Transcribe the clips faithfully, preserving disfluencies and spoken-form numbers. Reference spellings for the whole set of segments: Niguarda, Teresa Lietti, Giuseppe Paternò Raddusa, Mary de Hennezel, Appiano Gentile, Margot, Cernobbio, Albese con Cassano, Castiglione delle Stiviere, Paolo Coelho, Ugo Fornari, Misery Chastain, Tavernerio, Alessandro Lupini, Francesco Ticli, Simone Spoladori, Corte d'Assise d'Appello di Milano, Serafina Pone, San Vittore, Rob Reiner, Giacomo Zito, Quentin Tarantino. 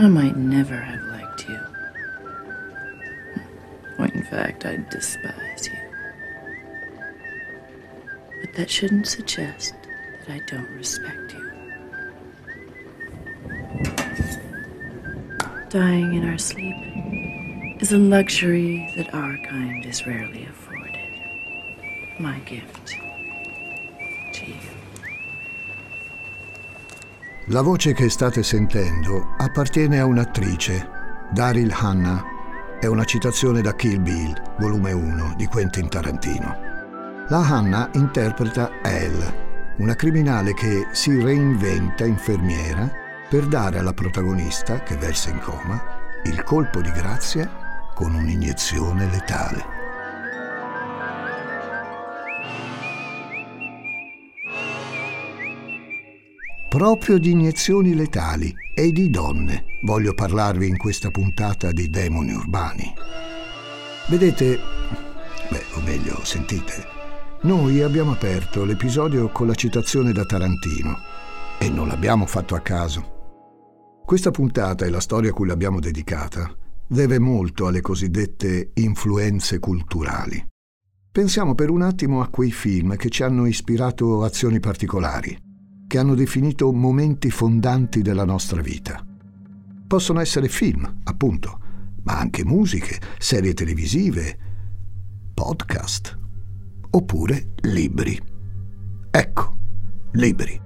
I might never have liked you. When in fact, I despise you. But that shouldn't suggest that I don't respect you. Dying in our sleep is a luxury that our kind is rarely afforded. My gift to you. La voce che state sentendo appartiene a un'attrice, Daryl Hannah. È una citazione da Kill Bill, volume uno di Quentin Tarantino. La Hannah interpreta Elle, una criminale che si reinventa infermiera per dare alla protagonista, che versa in coma, il colpo di grazia con un'iniezione letale. Proprio di iniezioni letali e di donne voglio parlarvi in questa puntata di Demoni Urbani. Vedete, beh, o meglio, sentite, noi abbiamo aperto l'episodio con la citazione da Tarantino e non l'abbiamo fatto a caso. Questa puntata e la storia a cui l'abbiamo dedicata deve molto alle cosiddette influenze culturali. Pensiamo per un attimo a quei film che ci hanno ispirato azioni particolari, che hanno definito momenti fondanti della nostra vita. Possono essere film, appunto, ma anche musiche, serie televisive, podcast, oppure libri. Ecco, libri.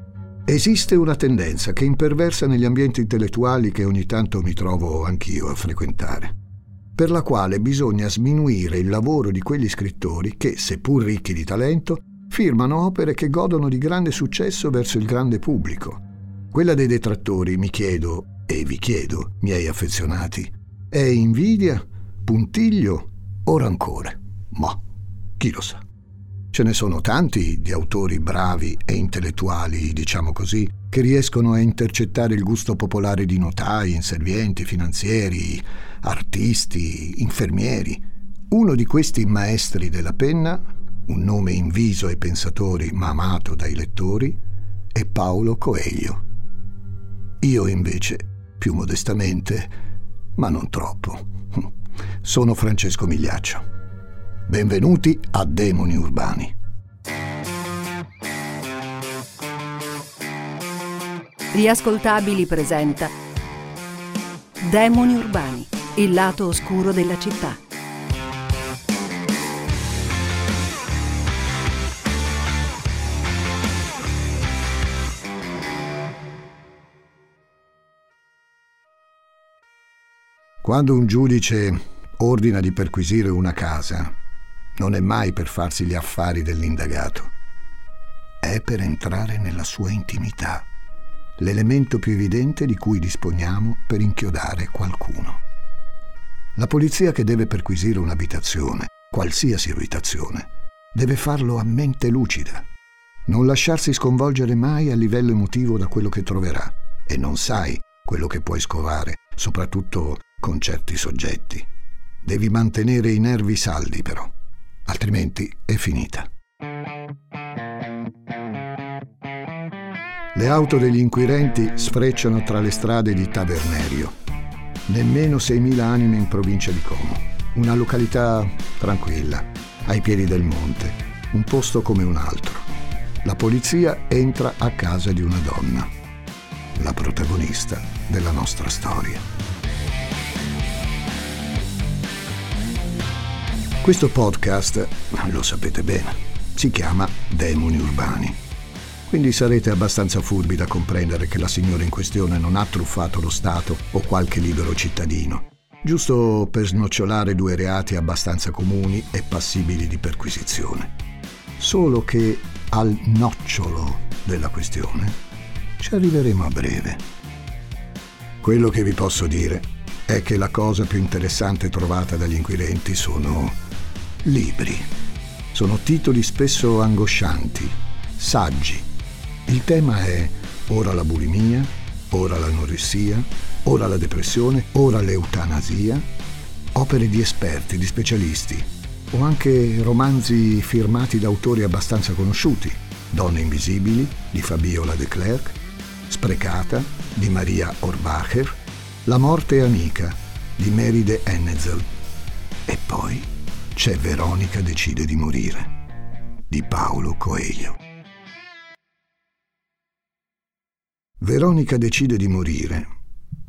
Esiste una tendenza che imperversa negli ambienti intellettuali che ogni tanto mi trovo anch'io a frequentare, per la quale bisogna sminuire il lavoro di quegli scrittori che, seppur ricchi di talento, firmano opere che godono di grande successo verso il grande pubblico. Quella dei detrattori, mi chiedo, e vi chiedo, miei affezionati, è invidia, puntiglio o rancore? Ma chi lo sa? Ce ne sono tanti di autori bravi e intellettuali, diciamo così, che riescono a intercettare il gusto popolare di notai, inservienti, finanzieri, artisti, infermieri. Uno di questi maestri della penna, un nome inviso ai pensatori ma amato dai lettori, è Paolo Coelho. Io invece, più modestamente, ma non troppo, sono Francesco Migliaccio. Benvenuti a Demoni Urbani. Riascoltabili presenta Demoni Urbani, il lato oscuro della città. Quando un giudice ordina di perquisire una casa, non è mai per farsi gli affari dell'indagato. È per entrare nella sua intimità, l'elemento più evidente di cui disponiamo per inchiodare qualcuno. La polizia che deve perquisire un'abitazione, qualsiasi abitazione, deve farlo a mente lucida. Non lasciarsi sconvolgere mai a livello emotivo da quello che troverà, e non sai quello che puoi scovare, soprattutto con certi soggetti. Devi mantenere i nervi saldi, però. Altrimenti è finita. Le auto degli inquirenti sfrecciano tra le strade di Tavernerio. Nemmeno seimila anime in provincia di Como. Una località tranquilla, ai piedi del monte. Un posto come un altro. La polizia entra a casa di una donna, la protagonista della nostra storia. Questo podcast, lo sapete bene, si chiama Demoni Urbani. Quindi sarete abbastanza furbi da comprendere che la signora in questione non ha truffato lo Stato o qualche libero cittadino, giusto per snocciolare due reati abbastanza comuni e passibili di perquisizione. Solo che al nocciolo della questione ci arriveremo a breve. Quello che vi posso dire è che la cosa più interessante trovata dagli inquirenti sono libri. Sono titoli spesso angoscianti, saggi. Il tema è ora la bulimia, ora l'anoressia, ora la depressione, ora l'eutanasia. Opere di esperti, di specialisti, o anche romanzi firmati da autori abbastanza conosciuti. Donne invisibili di Fabiola de Clercq, Sprecata di Maria Orbacher, La morte è amica di Mary de Hennezel. E poi c'è Veronica decide di morire di Paolo Coelho. Veronica decide di morire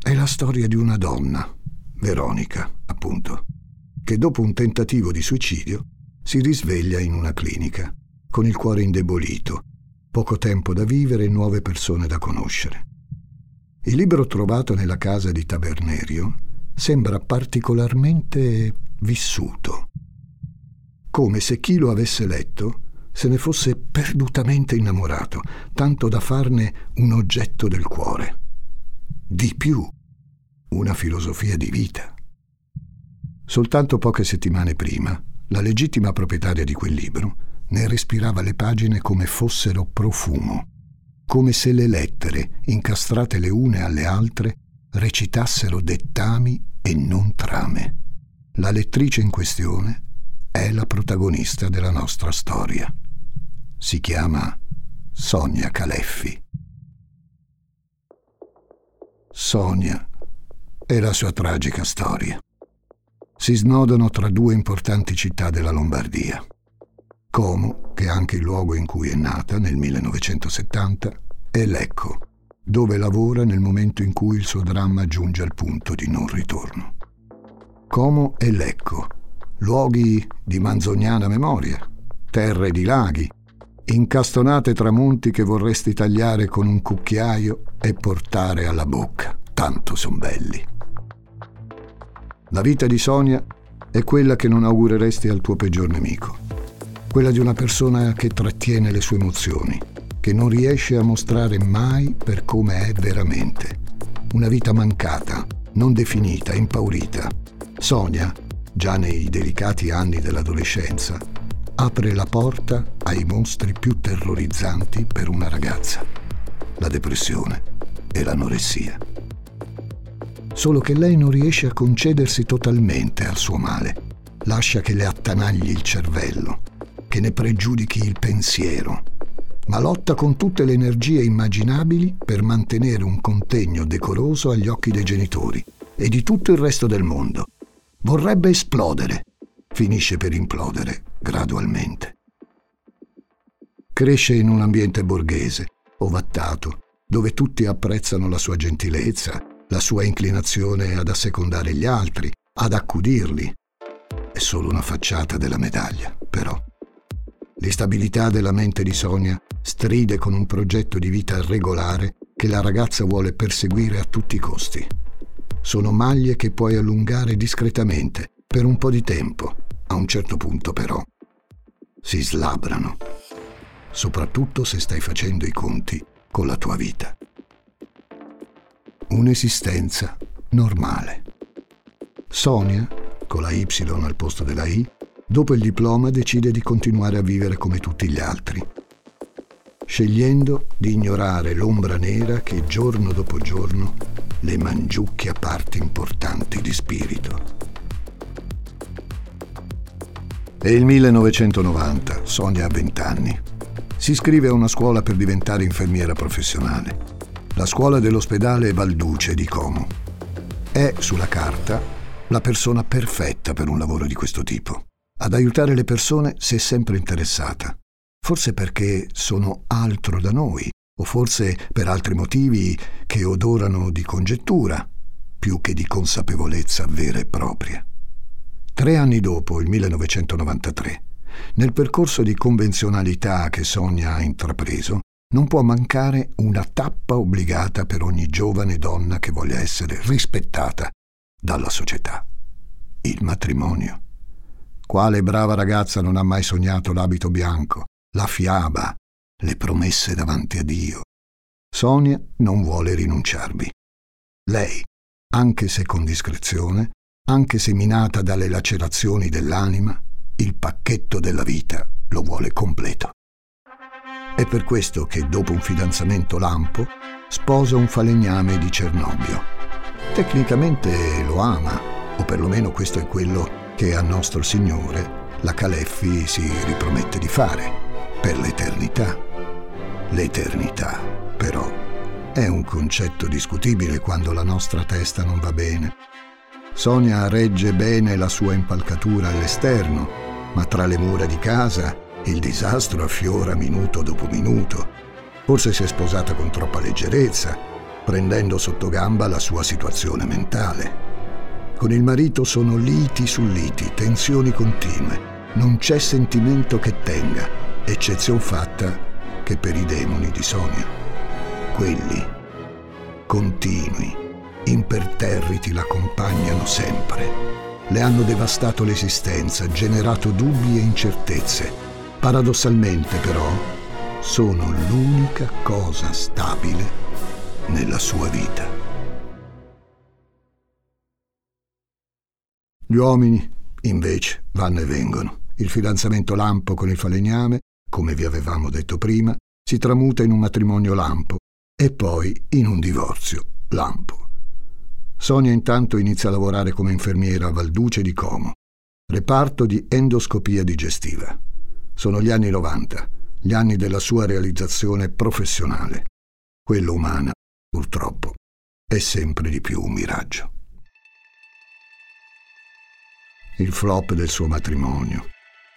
è la storia di una donna, Veronica, appunto, che dopo un tentativo di suicidio si risveglia in una clinica, con il cuore indebolito, poco tempo da vivere e nuove persone da conoscere. Il libro trovato nella casa di Tavernerio sembra particolarmente vissuto, come se chi lo avesse letto se ne fosse perdutamente innamorato, tanto da farne un oggetto del cuore. Di più, una filosofia di vita. Soltanto poche settimane prima, la legittima proprietaria di quel libro ne respirava le pagine come fossero profumo, come se le lettere, incastrate le une alle altre, recitassero dettami e non trame. La lettrice in questione è la protagonista della nostra storia. Si chiama Sonia Caleffi. Sonia e la sua tragica storia si snodano tra due importanti città della Lombardia. Como, che è anche il luogo in cui è nata nel millenovecentosettanta, e Lecco, dove lavora nel momento in cui il suo dramma giunge al punto di non ritorno. Como e Lecco, luoghi di manzoniana memoria, terre di laghi, incastonate tra monti che vorresti tagliare con un cucchiaio e portare alla bocca, tanto son belli. La vita di Sonia è quella che non augureresti al tuo peggior nemico, quella di una persona che trattiene le sue emozioni, che non riesce a mostrare mai per come è veramente. Una vita mancata, non definita, impaurita. Sonia, già nei delicati anni dell'adolescenza, apre la porta ai mostri più terrorizzanti per una ragazza: la depressione e l'anoressia. Solo che lei non riesce a concedersi totalmente al suo male, lascia che le attanagli il cervello, che ne pregiudichi il pensiero, ma lotta con tutte le energie immaginabili per mantenere un contegno decoroso agli occhi dei genitori e di tutto il resto del mondo. Vorrebbe esplodere, finisce per implodere gradualmente. Cresce in un ambiente borghese, ovattato, dove tutti apprezzano la sua gentilezza, la sua inclinazione ad assecondare gli altri, ad accudirli. È solo una facciata della medaglia, però. L'instabilità della mente di Sonia stride con un progetto di vita regolare che la ragazza vuole perseguire a tutti i costi. Sono maglie che puoi allungare discretamente, per un po' di tempo. A un certo punto, però, si slabrano, soprattutto se stai facendo i conti con la tua vita. Un'esistenza normale. Sonia, con la Y al posto della I, dopo il diploma decide di continuare a vivere come tutti gli altri, scegliendo di ignorare l'ombra nera che giorno dopo giorno le mangiucchia parti importanti di spirito. È il millenovecentonovanta, Sonia ha venti anni. Si iscrive a una scuola per diventare infermiera professionale, la scuola dell'ospedale Valduce di Como. È, sulla carta, la persona perfetta per un lavoro di questo tipo. Ad aiutare le persone si è sempre interessata, forse perché sono altro da noi, o forse per altri motivi che odorano di congettura, più che di consapevolezza vera e propria. Tre anni dopo, il millenovecentonovantatré, nel percorso di convenzionalità che Sonia ha intrapreso, non può mancare una tappa obbligata per ogni giovane donna che voglia essere rispettata dalla società: il matrimonio. Quale brava ragazza non ha mai sognato l'abito bianco, la fiaba, le promesse davanti a Dio? Sonia non vuole rinunciarvi. Lei, anche se con discrezione, anche se minata dalle lacerazioni dell'anima, il pacchetto della vita lo vuole completo. È per questo che, dopo un fidanzamento lampo, sposa un falegname di Cernobbio. Tecnicamente lo ama, o perlomeno questo è quello che a Nostro Signore la Caleffi si ripromette di fare, per l'eternità. L'eternità, però, È un concetto discutibile quando la nostra testa non va bene. Sonia regge bene la sua impalcatura all'esterno, ma tra le mura di casa il disastro affiora minuto dopo minuto. Forse si è sposata con troppa leggerezza, prendendo sotto gamba la sua situazione mentale. Con il marito sono liti su liti, tensioni continue. Non c'è sentimento che tenga, eccezion fatta che per i demoni di Sonia. Quelli, continui, imperterriti, l'accompagnano sempre. Le hanno devastato l'esistenza, generato dubbi e incertezze. Paradossalmente, però, sono l'unica cosa stabile nella sua vita. Gli uomini, invece, vanno e vengono. Il fidanzamento lampo con il falegname, come vi avevamo detto prima, si tramuta in un matrimonio lampo e poi in un divorzio lampo. Sonia intanto inizia a lavorare come infermiera a Valduce di Como, reparto di endoscopia digestiva. Sono gli anni novanta, gli anni della sua realizzazione professionale. Quella umana, purtroppo, è sempre di più un miraggio. Il flop del suo matrimonio,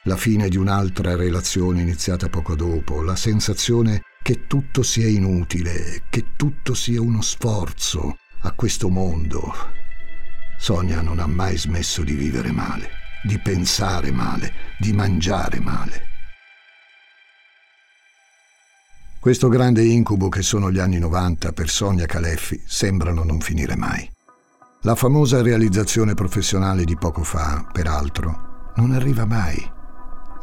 la fine di un'altra relazione iniziata poco dopo, la sensazione che tutto sia inutile, che tutto sia uno sforzo a questo mondo. Sonia non ha mai smesso di vivere male, di pensare male, di mangiare male. Questo grande incubo che sono gli anni novanta per Sonia Caleffi sembrano non finire mai. La famosa realizzazione professionale di poco fa, peraltro, non arriva mai.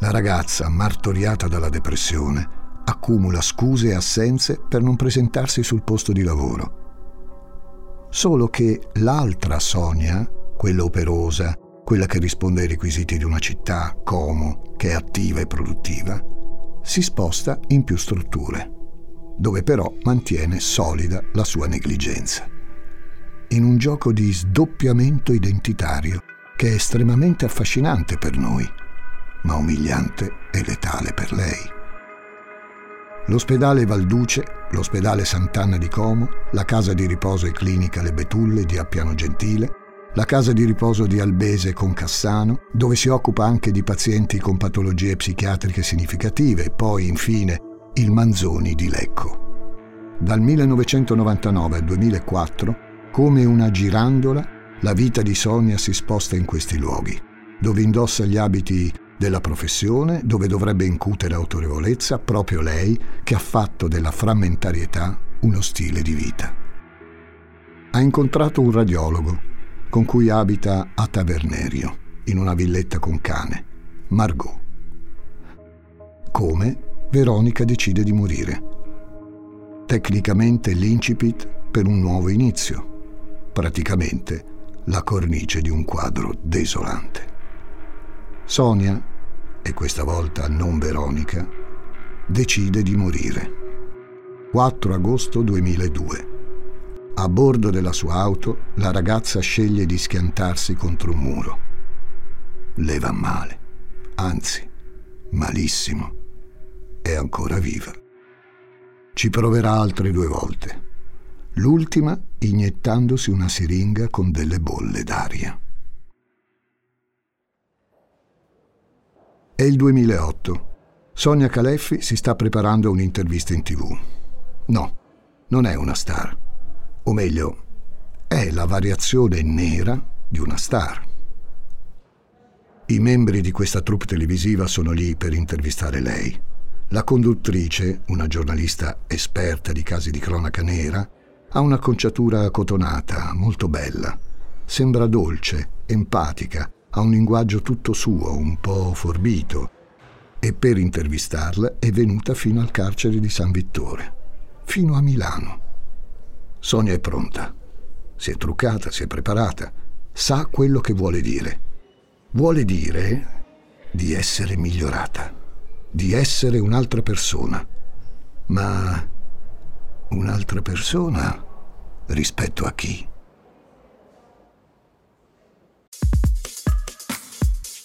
La ragazza, martoriata dalla depressione, accumula scuse e assenze per non presentarsi sul posto di lavoro. Solo che l'altra Sonia, quella operosa, quella che risponde ai requisiti di una città, Como, che è attiva e produttiva, si sposta in più strutture, dove però mantiene solida la sua negligenza. In un gioco di sdoppiamento identitario che è estremamente affascinante per noi, ma umiliante e letale per lei. L'ospedale Valduce, l'ospedale Sant'Anna di Como, la casa di riposo e clinica Le Betulle di Appiano Gentile, la casa di riposo di Albese con Cassano, dove si occupa anche di pazienti con patologie psichiatriche significative, e poi, infine, il Manzoni di Lecco. Dal millenovecentonovantanove al duemilaquattro, come una girandola, la vita di Sonia si sposta in questi luoghi, dove indossa gli abiti della professione, dove dovrebbe incutere autorevolezza proprio lei, che ha fatto della frammentarietà uno stile di vita. Ha incontrato un radiologo, con cui abita a Tavernerio, in una villetta con cane, Margot. Come Veronica decide di morire. Tecnicamente l'incipit per un nuovo inizio, praticamente la cornice di un quadro desolante. Sonia, e questa volta non Veronica, decide di morire. quattro agosto duemiladue. A bordo della sua auto, la ragazza sceglie di schiantarsi contro un muro. Le va male, anzi, malissimo. È ancora viva. Ci proverà altre due volte. L'ultima iniettandosi una siringa con delle bolle d'aria. È il duemilaotto. Sonia Caleffi si sta preparando un'intervista in tivù. No, non è una star. O meglio, è la variazione nera di una star. I membri di questa troupe televisiva sono lì per intervistare lei. La conduttrice, una giornalista esperta di casi di cronaca nera, ha un'acconciatura cotonata, molto bella. Sembra dolce, empatica, ha un linguaggio tutto suo, un po' forbito. E per intervistarla è venuta fino al carcere di San Vittore, fino a Milano. Sonia è pronta. Si è truccata, si è preparata. Sa quello che vuole dire. Vuole dire di essere migliorata, di essere un'altra persona. Ma un'altra persona rispetto a chi?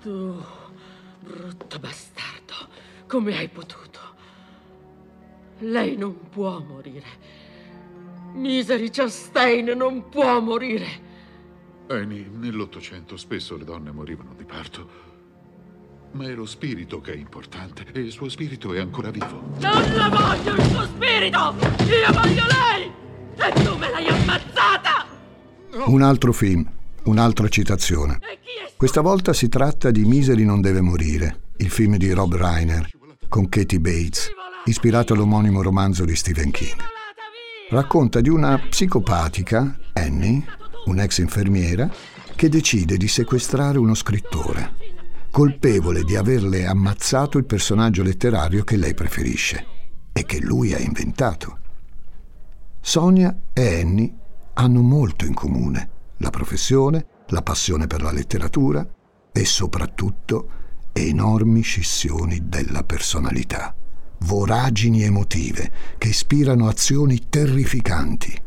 Tu, brutto bastardo, come hai potuto? Lei non può morire. Misery Chastain non può morire. Annie, nell'Ottocento spesso le donne morivano di parto. Ma è lo spirito che è importante e il suo spirito è ancora vivo. Non la voglio il suo spirito! Io voglio lei! E tu me l'hai ammazzata! No. Un altro film, un'altra citazione. Questa volta si tratta di Misery non deve morire, il film di Rob Reiner, con Kathy Bates, ispirato all'omonimo romanzo di Stephen King. Racconta di una psicopatica, Annie, un'ex infermiera, che decide di sequestrare uno scrittore, colpevole di averle ammazzato il personaggio letterario che lei preferisce e che lui ha inventato. Sonia e Annie hanno molto in comune: la professione, la passione per la letteratura e soprattutto enormi scissioni della personalità, voragini emotive che ispirano azioni terrificanti.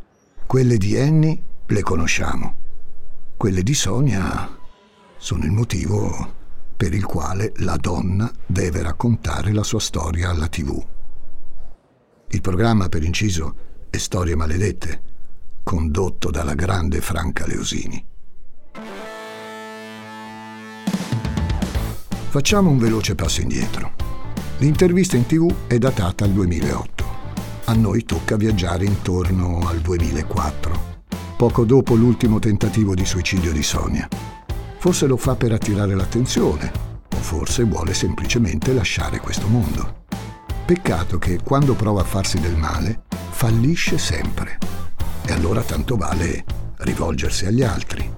Quelle di Annie le conosciamo, quelle di Sonia sono il motivo per il quale la donna deve raccontare la sua storia alla tivù. Il programma, per inciso, è Storie maledette, condotto dalla grande Franca Leosini. Facciamo un veloce passo indietro. L'intervista in tivù è datata al duemilaotto. A noi tocca viaggiare intorno al duemilaquattro, poco dopo l'ultimo tentativo di suicidio di Sonia. Forse lo fa per attirare l'attenzione, o forse vuole semplicemente lasciare questo mondo. Peccato che quando prova a farsi del male, fallisce sempre. E allora tanto vale rivolgersi agli altri,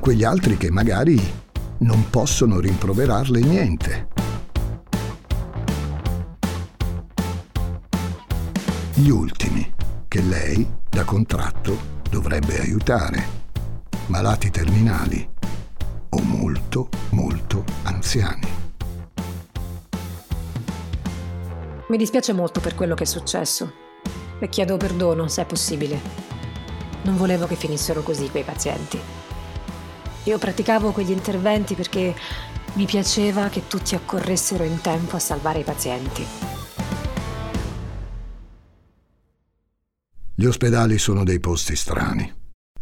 quegli altri che magari non possono rimproverarle niente. Gli ultimi che lei, da contratto, dovrebbe aiutare: malati terminali o molto, molto anziani. Mi dispiace molto per quello che è successo e chiedo perdono se è possibile. Non volevo che finissero così quei pazienti. Io praticavo quegli interventi perché mi piaceva che tutti accorressero in tempo a salvare i pazienti. Gli ospedali sono dei posti strani,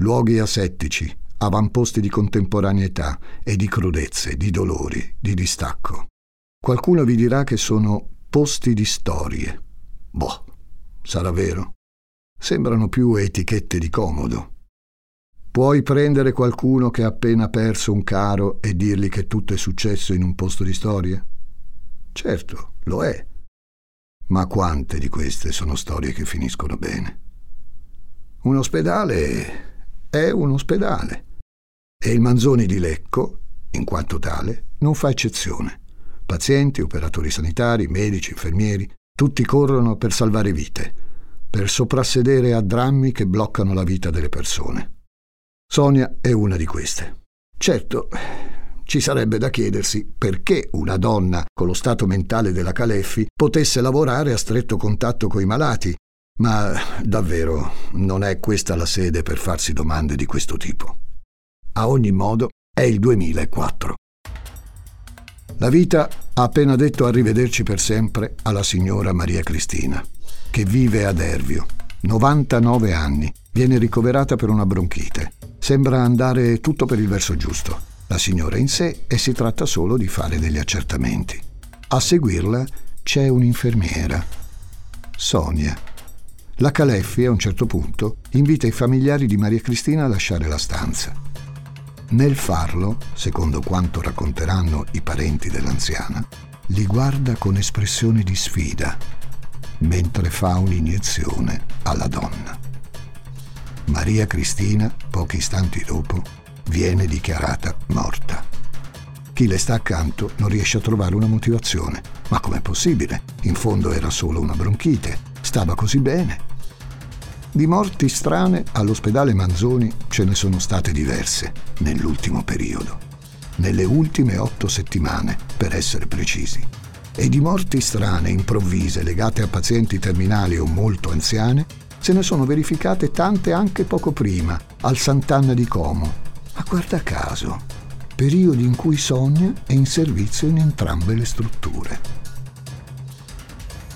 luoghi asettici, avamposti di contemporaneità e di crudezze, di dolori, di distacco. Qualcuno vi dirà che sono posti di storie. Boh, sarà vero. Sembrano più etichette di comodo. Puoi prendere qualcuno che ha appena perso un caro e dirgli che tutto è successo in un posto di storie? Certo, lo è. Ma quante di queste sono storie che finiscono bene? Un ospedale è un ospedale. E il Manzoni di Lecco, in quanto tale, non fa eccezione. Pazienti, operatori sanitari, medici, infermieri, tutti corrono per salvare vite, per soprassedere a drammi che bloccano la vita delle persone. Sonia è una di queste. Certo, ci sarebbe da chiedersi perché una donna con lo stato mentale della Caleffi potesse lavorare a stretto contatto coi malati, ma davvero non è questa la sede per farsi domande di questo tipo. A ogni modo, è il duemilaquattro. La vita ha appena detto arrivederci per sempre alla signora Maria Cristina, che vive ad Ervio, novantanove anni, viene ricoverata per una bronchite. Sembra andare tutto per il verso giusto. La signora è in sé e si tratta solo di fare degli accertamenti. A seguirla c'è un'infermiera, Sonia. La Caleffi, a un certo punto, invita i familiari di Maria Cristina a lasciare la stanza. Nel farlo, secondo quanto racconteranno i parenti dell'anziana, li guarda con espressione di sfida, mentre fa un'iniezione alla donna. Maria Cristina, pochi istanti dopo, viene dichiarata morta. Chi le sta accanto non riesce a trovare una motivazione. Ma com'è possibile? In fondo era solo una bronchite. Stava così bene. Di morti strane all'ospedale Manzoni ce ne sono state diverse nell'ultimo periodo. Nelle ultime otto settimane, per essere precisi. E di morti strane improvvise legate a pazienti terminali o molto anziane se ne sono verificate tante anche poco prima, al Sant'Anna di Como. Ma guarda caso, periodi in cui Sonia è in servizio in entrambe le strutture.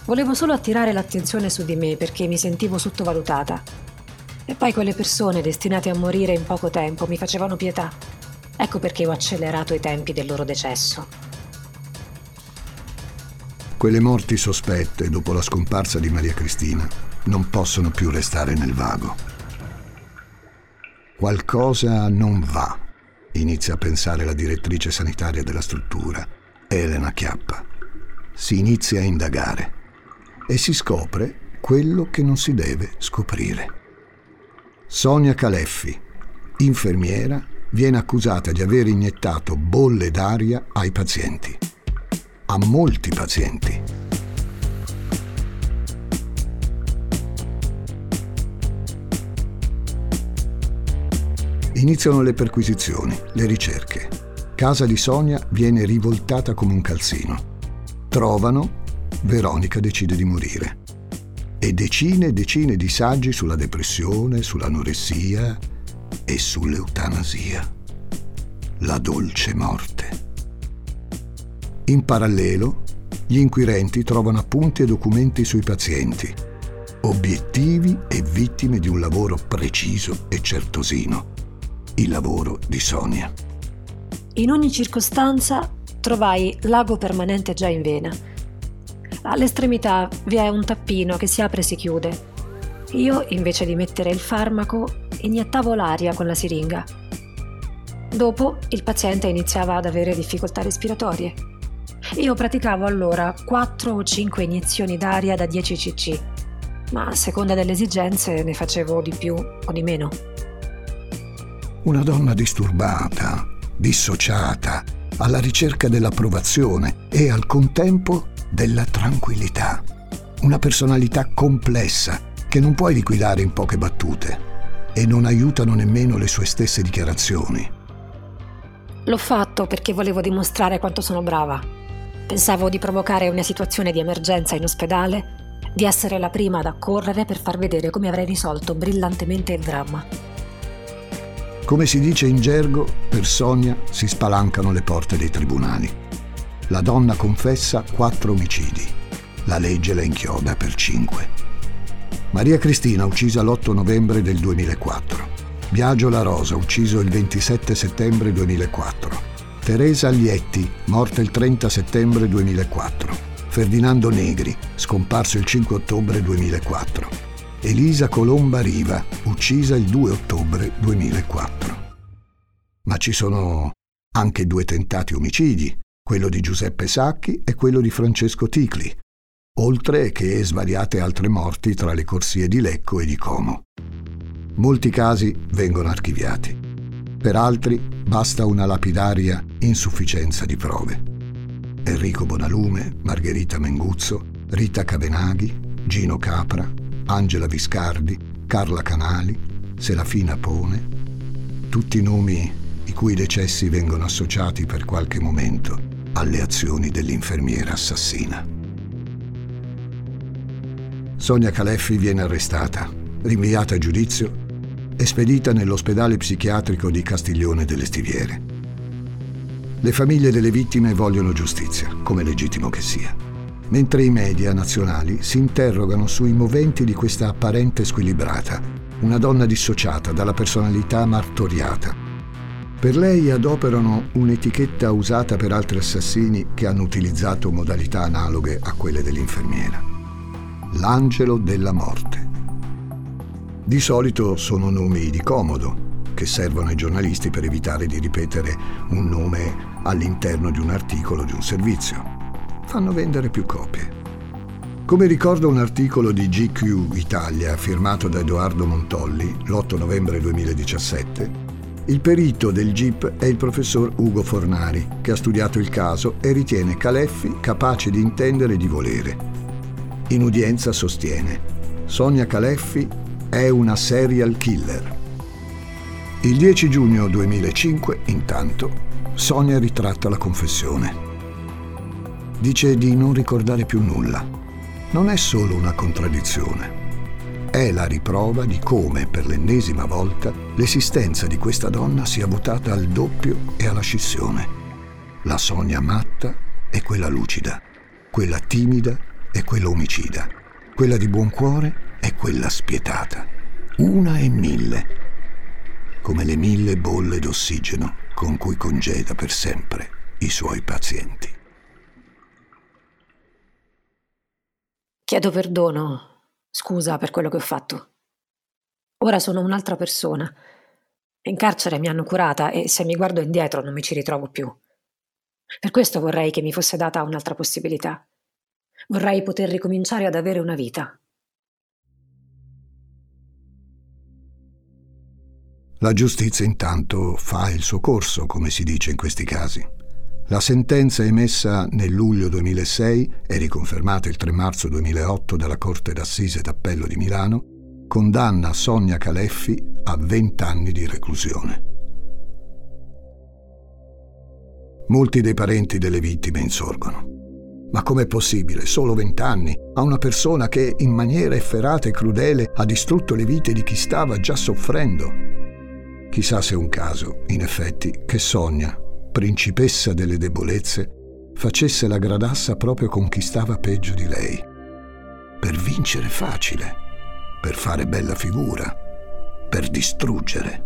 Volevo solo attirare l'attenzione su di me perché mi sentivo sottovalutata. E poi quelle persone destinate a morire in poco tempo mi facevano pietà. Ecco perché ho accelerato i tempi del loro decesso. Quelle morti sospette dopo la scomparsa di Maria Cristina non possono più restare nel vago. Qualcosa non va, inizia a pensare la direttrice sanitaria della struttura, Elena Chiappa. Si inizia a indagare e si scopre quello che non si deve scoprire. Sonia Caleffi, infermiera, viene accusata di aver iniettato bolle d'aria ai pazienti. A molti pazienti. Iniziano le perquisizioni, le ricerche. Casa di Sonia viene rivoltata come un calzino. Trovano Veronica decide di morire. E decine e decine di saggi sulla depressione, sull'anoressia e sull'eutanasia. La dolce morte. In parallelo, gli inquirenti trovano appunti e documenti sui pazienti, obiettivi e vittime di un lavoro preciso e certosino, il lavoro di Sonia. In ogni circostanza trovai l'ago permanente già in vena. All'estremità vi è un tappino che si apre e si chiude. Io, invece di mettere il farmaco, iniettavo l'aria con la siringa. Dopo, il paziente iniziava ad avere difficoltà respiratorie. Io praticavo allora quattro o cinque iniezioni d'aria da dieci centilitri, ma a seconda delle esigenze ne facevo di più o di meno. Una donna disturbata, dissociata, alla ricerca dell'approvazione e al contempo della tranquillità. Una personalità complessa che non puoi liquidare in poche battute e non aiutano nemmeno le sue stesse dichiarazioni. L'ho fatto perché volevo dimostrare quanto sono brava. Pensavo di provocare una situazione di emergenza in ospedale, di essere la prima ad accorrere per far vedere come avrei risolto brillantemente il dramma. Come si dice in gergo, per Sonia si spalancano le porte dei tribunali. La donna confessa quattro omicidi. La legge la inchioda per cinque. Maria Cristina, uccisa l'otto novembre del duemilaquattro. Biagio La Rosa, ucciso il ventisette settembre duemilaquattro. Teresa Lietti, morta il trenta settembre duemilaquattro. Ferdinando Negri, scomparso il cinque ottobre duemilaquattro. Elisa Colomba Riva, uccisa il due ottobre duemilaquattro. Ma ci sono anche due tentati omicidi, quello di Giuseppe Sacchi e quello di Francesco Ticli, oltre che svariate altre morti tra le corsie di Lecco e di Como. Molti casi vengono archiviati. Per altri basta una lapidaria insufficienza di prove. Enrico Bonalume, Margherita Menguzzo, Rita Cavenaghi, Gino Capra, Angela Viscardi, Carla Canali, Serafina Pone, tutti nomi i cui decessi vengono associati per qualche momento alle azioni dell'infermiera assassina. Sonia Caleffi viene arrestata, rinviata a giudizio, espedita nell'ospedale psichiatrico di Castiglione delle Stiviere. Le famiglie delle vittime vogliono giustizia, come legittimo che sia, mentre i media nazionali si interrogano sui moventi di questa apparente squilibrata, una donna dissociata dalla personalità martoriata. Per lei adoperano un'etichetta usata per altri assassini che hanno utilizzato modalità analoghe a quelle dell'infermiera. L'angelo della morte. Di solito sono nomi di comodo, che servono ai giornalisti per evitare di ripetere un nome all'interno di un articolo di un servizio. Fanno vendere più copie. Come ricorda un articolo di G Q Italia firmato da Edoardo Montolli l'otto novembre duemiladiciassette, Il perito del G I P è il professor Ugo Fornari, che ha studiato il caso e ritiene Caleffi capace di intendere e di volere. In udienza sostiene: Sonia Caleffi è una serial killer. Il dieci giugno duemilacinque, intanto, Sonia ritratta la confessione. Dice di non ricordare più nulla. Non è solo una contraddizione. È la riprova di come, per l'ennesima volta, l'esistenza di questa donna sia votata al doppio e alla scissione. La Sonia matta e quella lucida, quella timida e quella omicida, quella di buon cuore e quella spietata. Una e mille, come le mille bolle d'ossigeno con cui congeda per sempre i suoi pazienti. Chiedo perdono. Scusa per quello che ho fatto. Ora sono un'altra persona. In carcere mi hanno curata e se mi guardo indietro non mi ci ritrovo più. Per questo vorrei che mi fosse data un'altra possibilità. Vorrei poter ricominciare ad avere una vita. La giustizia intanto fa il suo corso, come si dice in questi casi. La sentenza emessa nel luglio duemilasei e riconfermata il tre marzo duemilaotto dalla Corte d'Assise d'Appello di Milano condanna Sonia Caleffi a venti anni di reclusione. Molti dei parenti delle vittime insorgono. Ma com'è possibile, solo venti anni, a una persona che in maniera efferata e crudele ha distrutto le vite di chi stava già soffrendo? Chissà se è un caso, in effetti, che Sonia, principessa delle debolezze, facesse la gradassa proprio con chi stava peggio di lei. Per vincere facile, per fare bella figura, per distruggere.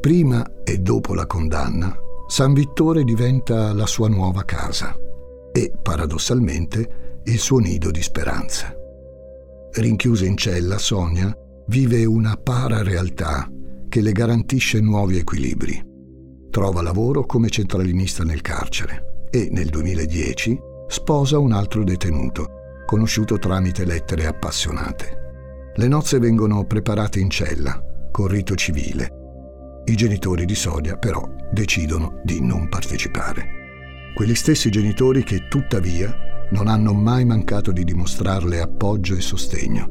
Prima e dopo la condanna, San Vittore diventa la sua nuova casa e, paradossalmente, il suo nido di speranza. Rinchiusa in cella, Sonia vive una pararealtà che le garantisce nuovi equilibri. Trova lavoro come centralinista nel carcere e nel duemiladieci sposa un altro detenuto, conosciuto tramite lettere appassionate. Le nozze vengono preparate in cella, con rito civile. I genitori di Sonia, però, decidono di non partecipare. Quegli stessi genitori che, tuttavia, non hanno mai mancato di dimostrarle appoggio e sostegno.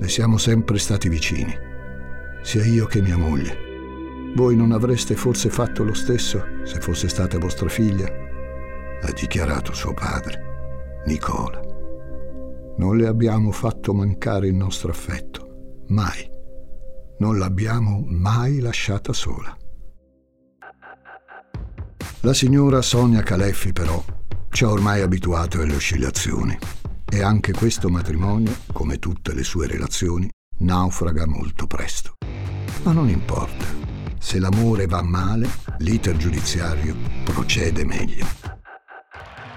Le siamo sempre stati vicini, sia io che mia moglie. «Voi non avreste forse fatto lo stesso se fosse stata vostra figlia?» ha dichiarato suo padre, Nicola. «Non le abbiamo fatto mancare il nostro affetto, mai. Non l'abbiamo mai lasciata sola». La signora Sonia Caleffi, però, ci ha ormai abituato alle oscillazioni e anche questo matrimonio, come tutte le sue relazioni, naufraga molto presto. Ma non importa. Se l'amore va male, l'iter giudiziario procede meglio.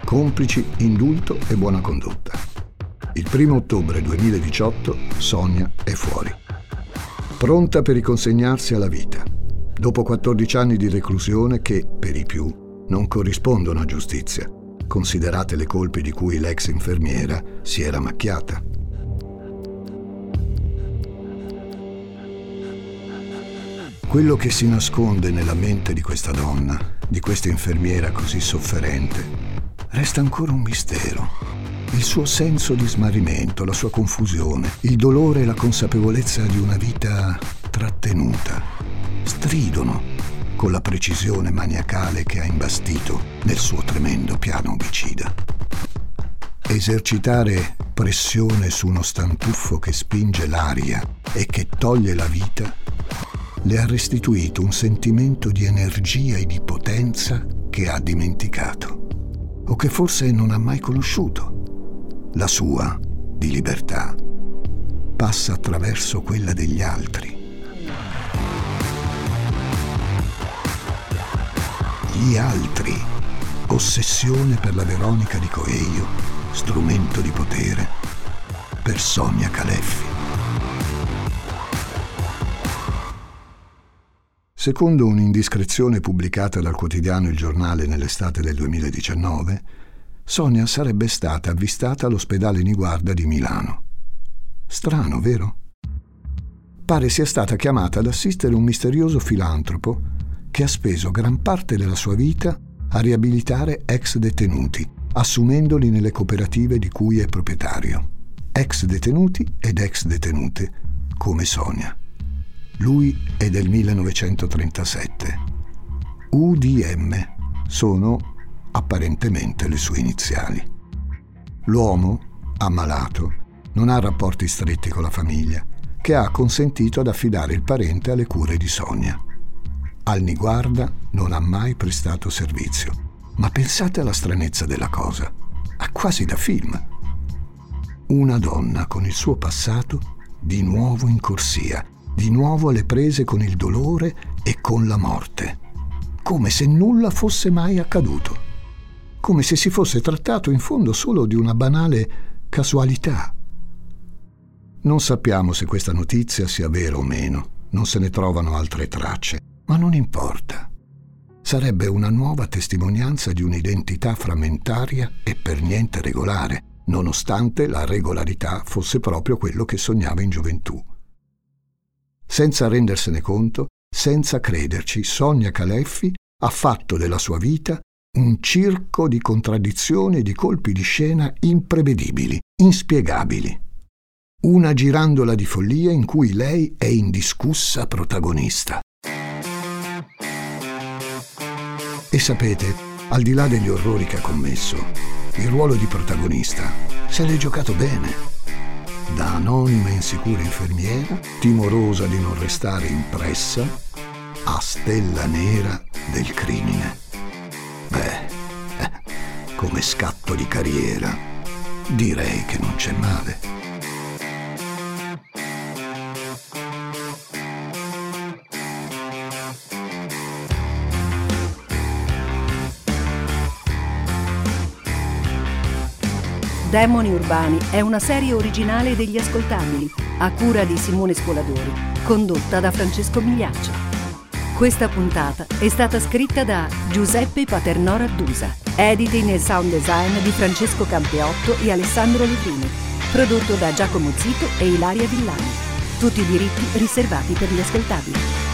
Complici indulto e buona condotta. Il primo ottobre duemiladiciotto Sonia è fuori. Pronta per riconsegnarsi alla vita, dopo quattordici anni di reclusione che, per i più, non corrispondono a giustizia, considerate le colpe di cui l'ex infermiera si era macchiata. Quello che si nasconde nella mente di questa donna, di questa infermiera così sofferente, resta ancora un mistero. Il suo senso di smarrimento, la sua confusione, il dolore e la consapevolezza di una vita trattenuta stridono con la precisione maniacale che ha imbastito nel suo tremendo piano omicida. Esercitare pressione su uno stantuffo che spinge l'aria e che toglie la vita le ha restituito un sentimento di energia e di potenza che ha dimenticato, o che forse non ha mai conosciuto. La sua, di libertà, passa attraverso quella degli altri. Gli altri, ossessione per la Veronica di Coelho, strumento di potere, per Sonia Caleffi. Secondo un'indiscrezione pubblicata dal quotidiano Il Giornale nell'estate del duemiladiciannove, Sonia sarebbe stata avvistata all'ospedale Niguarda di Milano. Strano, vero? pare sia stata chiamata ad assistere un misterioso filantropo che ha speso gran parte della sua vita a riabilitare ex detenuti, assumendoli nelle cooperative di cui è proprietario. Ex detenuti ed ex detenute, come Sonia. Lui è del millenovecentotrentasette. U D M sono apparentemente le sue iniziali. L'uomo, ammalato, non ha rapporti stretti con la famiglia, che ha consentito ad affidare il parente alle cure di Sonia. Al Niguarda non ha mai prestato servizio, ma pensate alla stranezza della cosa, a quasi da film. Una donna con il suo passato di nuovo in corsia, di nuovo alle prese con il dolore e con la morte, come se nulla fosse mai accaduto, come se si fosse trattato in fondo solo di una banale casualità. Non sappiamo se questa notizia sia vera o meno, non se ne trovano altre tracce, ma non importa. Sarebbe una nuova testimonianza di un'identità frammentaria e per niente regolare, nonostante la regolarità fosse proprio quello che sognava in gioventù. Senza rendersene conto, senza crederci, Sonia Caleffi ha fatto della sua vita un circo di contraddizioni e di colpi di scena imprevedibili, inspiegabili. Una girandola di follia in cui lei è indiscussa protagonista. E sapete, al di là degli orrori che ha commesso, il ruolo di protagonista se l'è giocato bene. Da anonima e insicura infermiera, timorosa di non restare impressa, a stella nera del crimine. Beh, eh, come scatto di carriera, direi che non c'è male. Demoni Urbani è una serie originale degli Ascoltabili, a cura di Simone Spoladori, condotta da Francesco Migliaccio. Questa puntata è stata scritta da Giuseppe Paternò Raddusa, editing e sound design di Francesco Campeotto e Alessandro Lupini, prodotto da Giacomo Zito e Ilaria Villani. Tutti i diritti riservati per gli Ascoltabili.